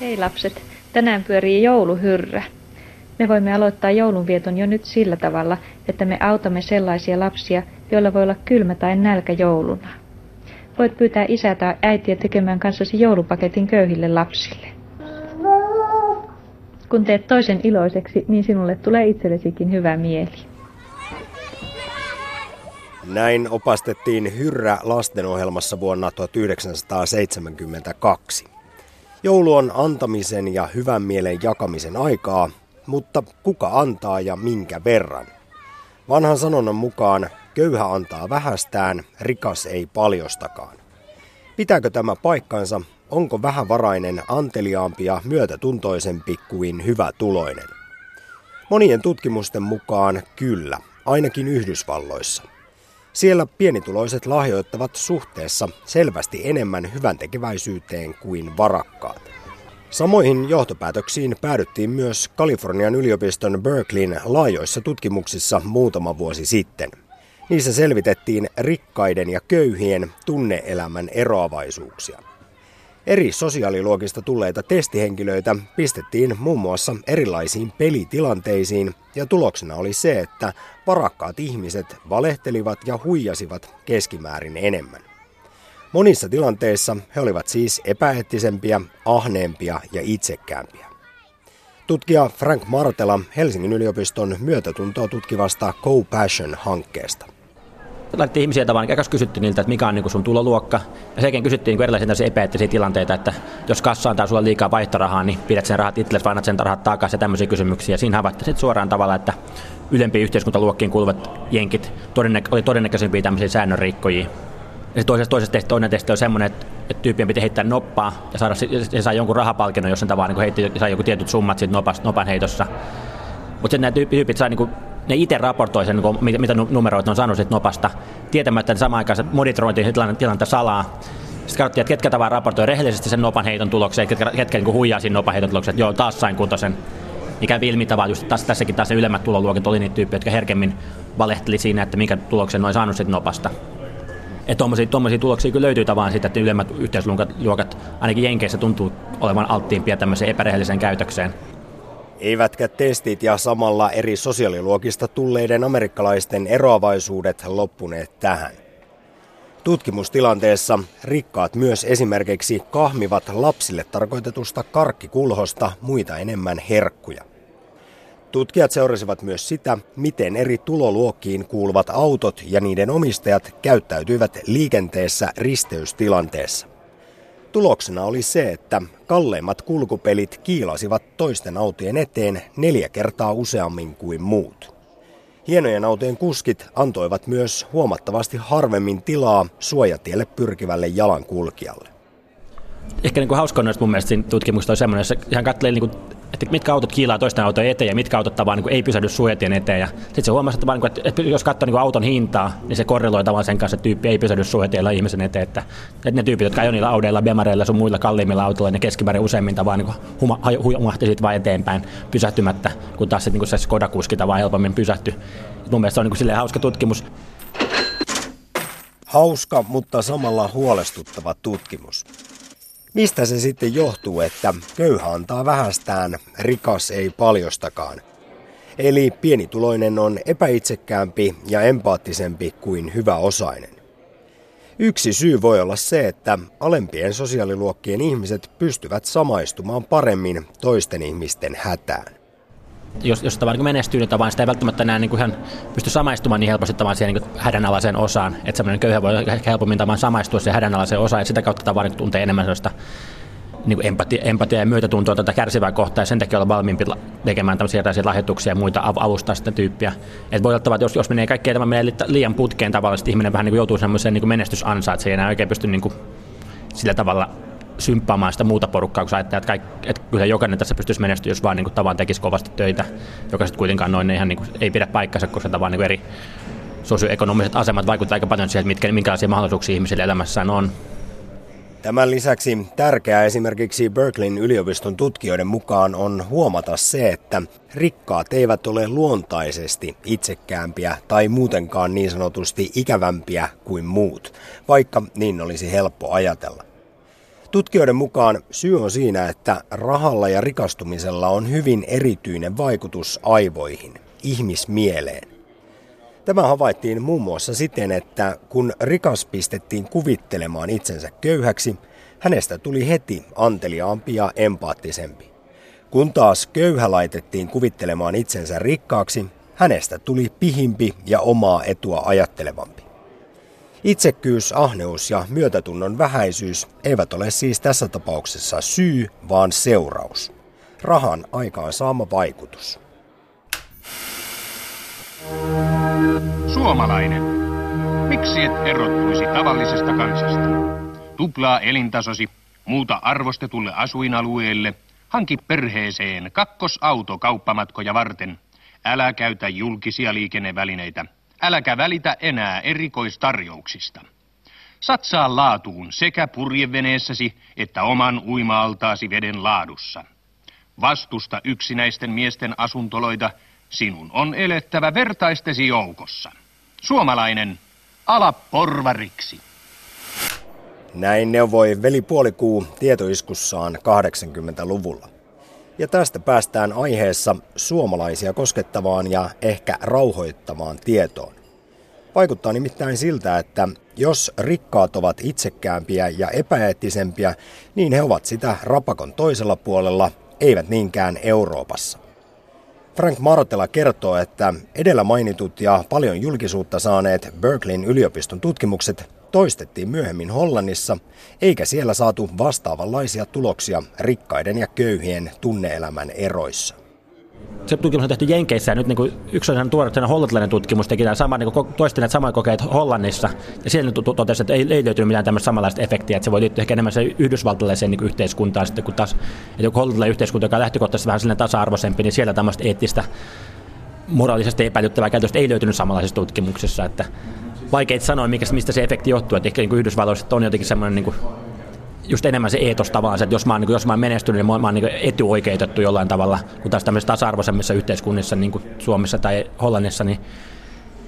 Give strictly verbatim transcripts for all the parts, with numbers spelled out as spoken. Hei lapset, tänään pyörii jouluhyrrä. Me voimme aloittaa joulunvieton jo nyt sillä tavalla, että me autamme sellaisia lapsia, joilla voi olla kylmä tai nälkä jouluna. Voit pyytää isää tai äitiä tekemään kanssasi joulupaketin köyhille lapsille. Kun teet toisen iloiseksi, niin sinulle tulee itsellesikin hyvä mieli. Näin opastettiin Hyrrä lastenohjelmassa vuonna tuhatyhdeksänsataaseitsemänkymmentäkaksi. Joulu on antamisen ja hyvän mielen jakamisen aikaa, mutta kuka antaa ja minkä verran? Vanhan sanonnan mukaan köyhä antaa vähästään, rikas ei paljostakaan. Pitääkö tämä paikkansa? Onko vähävarainen anteliaampi ja myötätuntoisempi kuin hyvätuloinen? Monien tutkimusten mukaan kyllä, ainakin Yhdysvalloissa. Siellä pienituloiset lahjoittavat suhteessa selvästi enemmän hyväntekeväisyyteen kuin varakkaat. Samoihin johtopäätöksiin päädyttiin myös Kalifornian yliopiston Berkeleyn laajoissa tutkimuksissa muutama vuosi sitten. Niissä selvitettiin rikkaiden ja köyhien tunne-elämän eroavaisuuksia. Eri sosiaaliluokista tulleita testihenkilöitä pistettiin muun muassa erilaisiin pelitilanteisiin ja tuloksena oli se, että varakkaat ihmiset valehtelivat ja huijasivat keskimäärin enemmän. Monissa tilanteissa he olivat siis epäeettisempiä, ahneempia ja itsekkäämpiä. Tutkija Frank Martela Helsingin yliopiston myötätuntoa tutkivasta Co-Passion-hankkeesta. Laitettiin ihmisiä tavallaan, ekaksi kysyttiin niiltä, että mikä on sun tuloluokka. Ja sekin kysyttiin erilaisia epäeettisiä tilanteita, että jos kassa antaa sulle liikaa vaihtorahaa, niin pidät sen rahat itsellesi, vaan annat sen rahat takaisin ja tämmöisiä kysymyksiä. Siinä havaittiin suoraan tavalla, että ylempiin yhteiskuntaluokkiin kuuluvat jenkit todennä, oli todennäköisempiä tämmöisiä säännönrikkojia. Ja toisessa, toisessa testi, toinen testi oli semmoinen, että, että tyyppien piti heittää noppaa ja saada, se sai jonkun rahapalkinnon, jos sen tavallaan niin heitti, sai joku tietyt summat siitä nopas, nopan heitossa. Mutta nämä tyypit sai niin kuin, ne itse raportoi sen, mitä numeroita on saanut siitä nopasta, tietämättä samaan aikaan monitorointiin tilannetta salaa. Sitten katsottiin, että ketkä tavallaan raportoi rehellisesti sen nopan heiton tulokseen, ketkä, ketkä niin kuin huijaa siinä nopan heiton tulokseen, että joo, taas sain kuntoisen. Ikään ilmi tavallaan just taas, tässäkin taas ne ylemmät tuloluokat oli niitä tyyppejä, jotka herkemmin valehteli siinä, että minkä tuloksen ne on saanut siitä nopasta. Tuommoisia tuloksia kyllä löytyy tavallaan siitä, että ylemmät yhteisluokat ainakin Jenkeissä tuntuu olevan alttiimpia tämmöiseen epärehelliseen käytökseen. Eivätkä testit ja samalla eri sosiaaliluokista tulleiden amerikkalaisten eroavaisuudet loppuneet tähän. Tutkimustilanteessa rikkaat myös esimerkiksi kahmivat lapsille tarkoitetusta karkkikulhosta muita enemmän herkkuja. Tutkijat seurasivat myös sitä, miten eri tuloluokkiin kuuluvat autot ja niiden omistajat käyttäytyivät liikenteessä risteystilanteessa. Tuloksena oli se, että kalleimmat kulkupelit kiilasivat toisten autojen eteen neljä kertaa useammin kuin muut. Hienojen autojen kuskit antoivat myös huomattavasti harvemmin tilaa suojatielle pyrkivälle jalankulkijalle. Ehkä niin kuin hauska on noista mun mielestä siinä tutkimuksessa on semmoinen, jossa ihan katselee, niin kuin, että mitkä autot kiilaa toisten autojen eteen ja mitkä autot tavallaan niin kuin ei pysähdy suojatien eteen. Sitten se huomasi, että, että, että jos katsoo niin kuin auton hintaa, niin se korreloi tavallaan sen kanssa, että tyyppi ei pysähdy suojatiellä ihmisen eteen. Että, että ne tyypit, jotka ajoi niillä audeilla, bemareilla sun muilla kalliimmilla autoilla, ne keskimäärin useimmin tavallaan niin huma, humahti siitä vaan eteenpäin pysähtymättä, kun taas sitten, niin kuin se Skoda-kuski tavallaan helpommin pysähtyi. Mun mielestä se on niin kuin silleen hauska tutkimus. Hauska, mutta samalla huolestuttava tutkimus. Mistä se sitten johtuu, että köyhä antaa vähästään, rikas ei paljostakaan? Eli pienituloinen on epäitsekkäämpi ja empaattisempi kuin hyväosainen. Yksi syy voi olla se, että alempien sosiaaliluokkien ihmiset pystyvät samaistumaan paremmin toisten ihmisten hätään. Jos, jos tavallaan menestyy, niin tavallaan sitä ei välttämättä enää niin kuin ihan pysty samaistumaan niin helposti tavallaan siihen niin kuin hädänalaiseen osaan. Että semmoinen köyhä voi helpommin tavallaan samaistua siihen hädänalaiseen osaan, ja sitä kautta tavallaan tuntee enemmän sellaista niin kuin empatiaa empatia ja myötätuntoa tätä kärsivää kohtaa, ja sen takia olla valmiimpi tekemään tämmöisiä lahjoituksia ja muita avustaa sitä tyyppiä. Että voi olla tavallaan, että jos, jos menee kaikkea tämä menee liian putkeen tavallaan, sitten ihminen vähän niin kuin joutuu semmoiseen niin kuin menestysansaan, että se ei enää oikein pysty niin kuin sillä tavalla symppaamaan sitä muuta porukkaa, kun ajattelee, että, kaikki, että kyllä jokainen tässä pystyisi menestyä, jos vaan niin kuin, tavan tekisi kovasti töitä, joka sitten kuitenkaan noin ihan, niin kuin, ei pidä paikkansa, koska tavan, niin kuin, eri sosioekonomiset asemat vaikuttavat aika paljon siihen, mitkä, minkälaisia mahdollisuuksia ihmisillä elämässään on. Tämän lisäksi tärkeää esimerkiksi Berkeleyn yliopiston tutkijoiden mukaan on huomata se, että rikkaat eivät ole luontaisesti itsekäämpiä tai muutenkaan niin sanotusti ikävämpiä kuin muut, vaikka niin olisi helppo ajatella. Tutkijoiden mukaan syy on siinä, että rahalla ja rikastumisella on hyvin erityinen vaikutus aivoihin, ihmismieleen. Tämä havaittiin muun muassa siten, että kun rikas pistettiin kuvittelemaan itsensä köyhäksi, hänestä tuli heti anteliaampi ja empaattisempi. Kun taas köyhä laitettiin kuvittelemaan itsensä rikkaaksi, hänestä tuli pihimpi ja omaa etua ajattelevampi. Itsekkyys, ahneus ja myötätunnon vähäisyys eivät ole siis tässä tapauksessa syy, vaan seuraus. Rahan aikaansaama vaikutus. Suomalainen. Miksi et erottuisi tavallisesta kansasta? Tuplaa elintasosi, muuta arvostetulle asuinalueelle, hanki perheeseen kakkosauto kauppamatkoja varten. Älä käytä julkisia liikennevälineitä. Äläkä välitä enää erikoistarjouksista. Satsaa laatuun sekä purjeveneessäsi että oman uima-altaasi veden laadussa. Vastusta yksinäisten miesten asuntoloita, sinun on elettävä vertaistesi joukossa. Suomalainen, ala porvariksi. Näin neuvoi Veli Puolikuu tietoiskussaan kahdeksankymmentäluvulla. Ja tästä päästään aiheessa suomalaisia koskettavaan ja ehkä rauhoittavaan tietoon. Vaikuttaa nimittäin siltä, että jos rikkaat ovat itsekäämpiä ja epäeettisempiä, niin he ovat sitä rapakon toisella puolella, eivät niinkään Euroopassa. Frank Martela kertoo, että edellä mainitut ja paljon julkisuutta saaneet Berkeleyn yliopiston tutkimukset toistettiin myöhemmin Hollannissa, eikä siellä saatu vastaavanlaisia tuloksia rikkaiden ja köyhien tunneelämän eroissa. Se tutkimus on tehty Jenkeissä, ja nyt niin yksi on tuoreena hollantilainen tutkimus teki nämä samat, niin toisti näitä samoja kokeita Hollannissa, ja siellä totesi, että ei, ei löytynyt mitään tämmöistä samanlaista efektiä, että se voi liittyä ehkä enemmän se yhdysvaltalaiseen niin yhteiskuntaan, sitten, kun taas joku hollantilainen yhteiskunta, joka on lähtökohtaisesti vähän sellainen tasa-arvoisempi, niin siellä tämmöistä eettistä, moraalisesti epäilyttävää käytöstä ei löytynyt samanlaisessa tutkimuksessa, että vaikea sanoa, mistä se efekti johtuu, että ehkä Yhdysvalloissa on jotenkin semmoinen niin kuin, just enemmän se eetos tavallaan, että jos mä oon, niin kuin, jos mä oon menestynyt, niin mä oon niin etuoikeutettu jollain tavalla, kun taas tämmöisessä tasa-arvoisemmissa yhteiskunnissa, niin kuin Suomessa tai Hollannissa, niin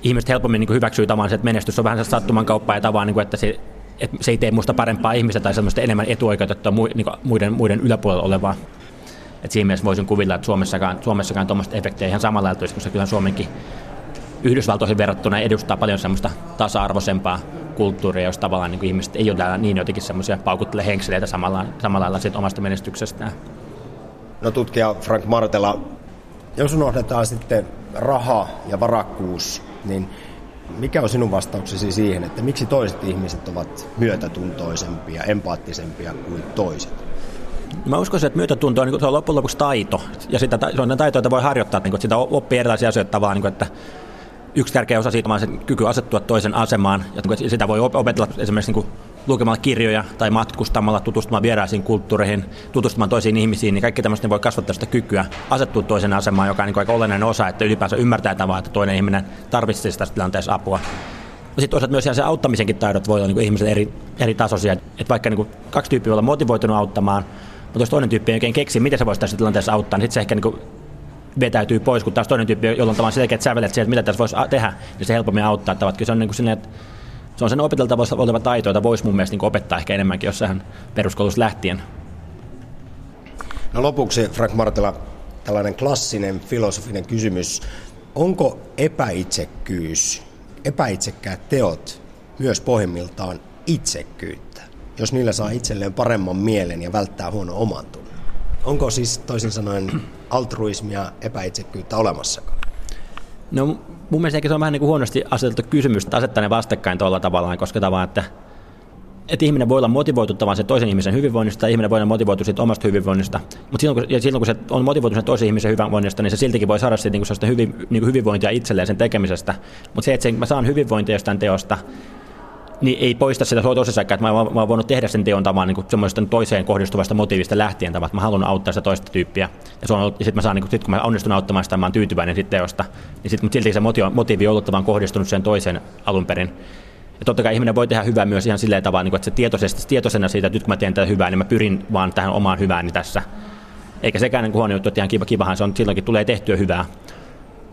ihmiset helpommin niin kuin hyväksyy tavallaan se, että menestys on vähän sattuman kauppaa ja tavallaan, niin kuin, että, se, että se ei tee musta parempaa ihmistä tai semmoista enemmän etuoikeutettua niin kuin muiden, muiden yläpuolella olevaa. Että siinä mielessä voisin kuvitella, että Suomessakaan, Suomessakaan tuommoista efektiä ihan samanlaatuista, koska kyllähän Suomenkin Yhdysvaltoihin verrattuna edustaa paljon semmoista tasa-arvoisempaa kulttuuria, jos tavallaan niin kuin ihmiset ei ole niin jotenkin semmoisia paukuttele henkseleitä samalla, samalla lailla siitä omasta menestyksestään. No tutkija Frank Martela, jos unohdetaan sitten raha ja varakkuus, niin mikä on sinun vastauksesi siihen, että miksi toiset ihmiset ovat myötätuntoisempia, empaattisempia kuin toiset? Mä uskoisin, että myötätunto on, niin kuin, se on loppujen lopuksi taito, ja sitä, se on taito, jota voi harjoittaa, niin kuin, että sitä oppii erilaisia asioita tavallaan, niin kuin, että yksi tärkeä osa siitä on se kyky asettua toisen asemaan. Ja sitä voi opetella esimerkiksi niin lukemalla kirjoja tai matkustamalla, tutustumaan vieraisiin kulttuureihin, tutustumaan toisiin ihmisiin. Niin kaikki tämmöiset voi kasvattaa sitä kykyä asettua toisen asemaan, joka on niin aika olennainen osa, että ylipäänsä ymmärtää tavallaan, että toinen ihminen tarvitsee tässä tilanteessa apua. Sitten toisaalta myös se auttamisenkin taidot voi olla niin ihmisille eri, eri tasoisia. Että vaikka niin kaksi tyyppiä voi olla motivoitunut auttamaan, mutta toinen tyyppi ei oikein keksi, miten se voisi tässä tilanteessa auttaa, niin sitten se ehkä niin kuin vetäytyy pois, kun taas toinen tyyppi, jolla on selkeät sävelet siihen, että mitä tässä voisi tehdä, niin se helpommin auttaa. Että kyllä se on niin kuin sinne, että se on sen opeteltavassa oleva taito, jota voisi mun mielestä niin kuin opettaa ehkä enemmänkin jossain peruskoulussa lähtien. No lopuksi, Frank Martela, tällainen klassinen filosofinen kysymys. Onko epäitsekkyys, epäitsekkäät teot myös pohjimmiltaan itsekkyyttä, jos niillä saa itselleen paremman mielen ja välttää huono oman tunne? Onko siis toisin sanoen altruismia epäitsekkyyttä olemassakaan? No mun mielestä se on vähän niin kuin huonosti asetettu kysymys, että asettaa ne vastakkain tuolla tavallaan, koska tavallaan, että, että ihminen voi olla motivoituttavaan sen toisen ihmisen hyvinvoinnista, ja ihminen voi olla motivoitu siitä omasta hyvinvoinnista, mutta silloin, silloin kun se on motivoitu sen toisen ihmisen hyvinvoinnista, niin se siltikin voi saada siitä, niin kuin hyvin, niin kuin hyvinvointia itselleen sen tekemisestä, mutta se, että sen, mä saan hyvinvointia jostain teosta, niin ei poista sitä toisessakaan, että mä oon voinut tehdä sen teon tavan niin semmoisesta toiseen kohdistuvasta motiivista lähtien tavan, että mä haluan auttaa sitä toista tyyppiä. Ja, ja sitten mä saan, niin kun, sit kun mä onnistun auttamaan sitä, mä oon tyytyväinen siitä teosta, niin sit, mutta silti se motiivi on ollut tavan kohdistunut sen toiseen alun perin. Ja totta kai ihminen voi tehdä hyvää myös ihan silleen tavalla, niin että se tietoisesti, tietoisena siitä, että nyt kun mä teen tätä hyvää, niin mä pyrin vaan tähän omaan hyvääni tässä. Eikä sekään niin huono juttu, että ihan kiva, kivahan se on, silloinkin tulee tehtyä hyvää.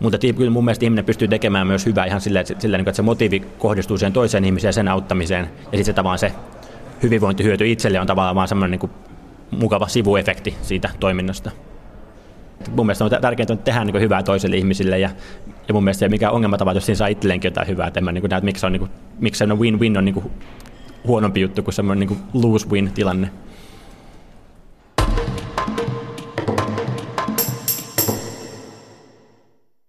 Mutta kyllä mun mielestä ihminen pystyy tekemään myös hyvää ihan sillä, että se motiivi kohdistuu siihen toiseen ihmiseen ja sen auttamiseen. Ja sitten se tavallaan se hyvinvointihyöty itselle on tavallaan vaan semmoinen niin kuin mukava sivuefekti siitä toiminnasta. Mun mielestä on tärkeintä tehdä niin kuin hyvää toisille ihmisille ja, ja mun mielestä ei ole mikään ongelma tavallaan, jos siinä saa itselleenkin jotain hyvää. Et en mä niin kuin näe, että miksi, on, niin kuin, miksi semmoinen win-win on niin kuin huonompi juttu kuin semmoinen niin kuin lose-win-tilanne.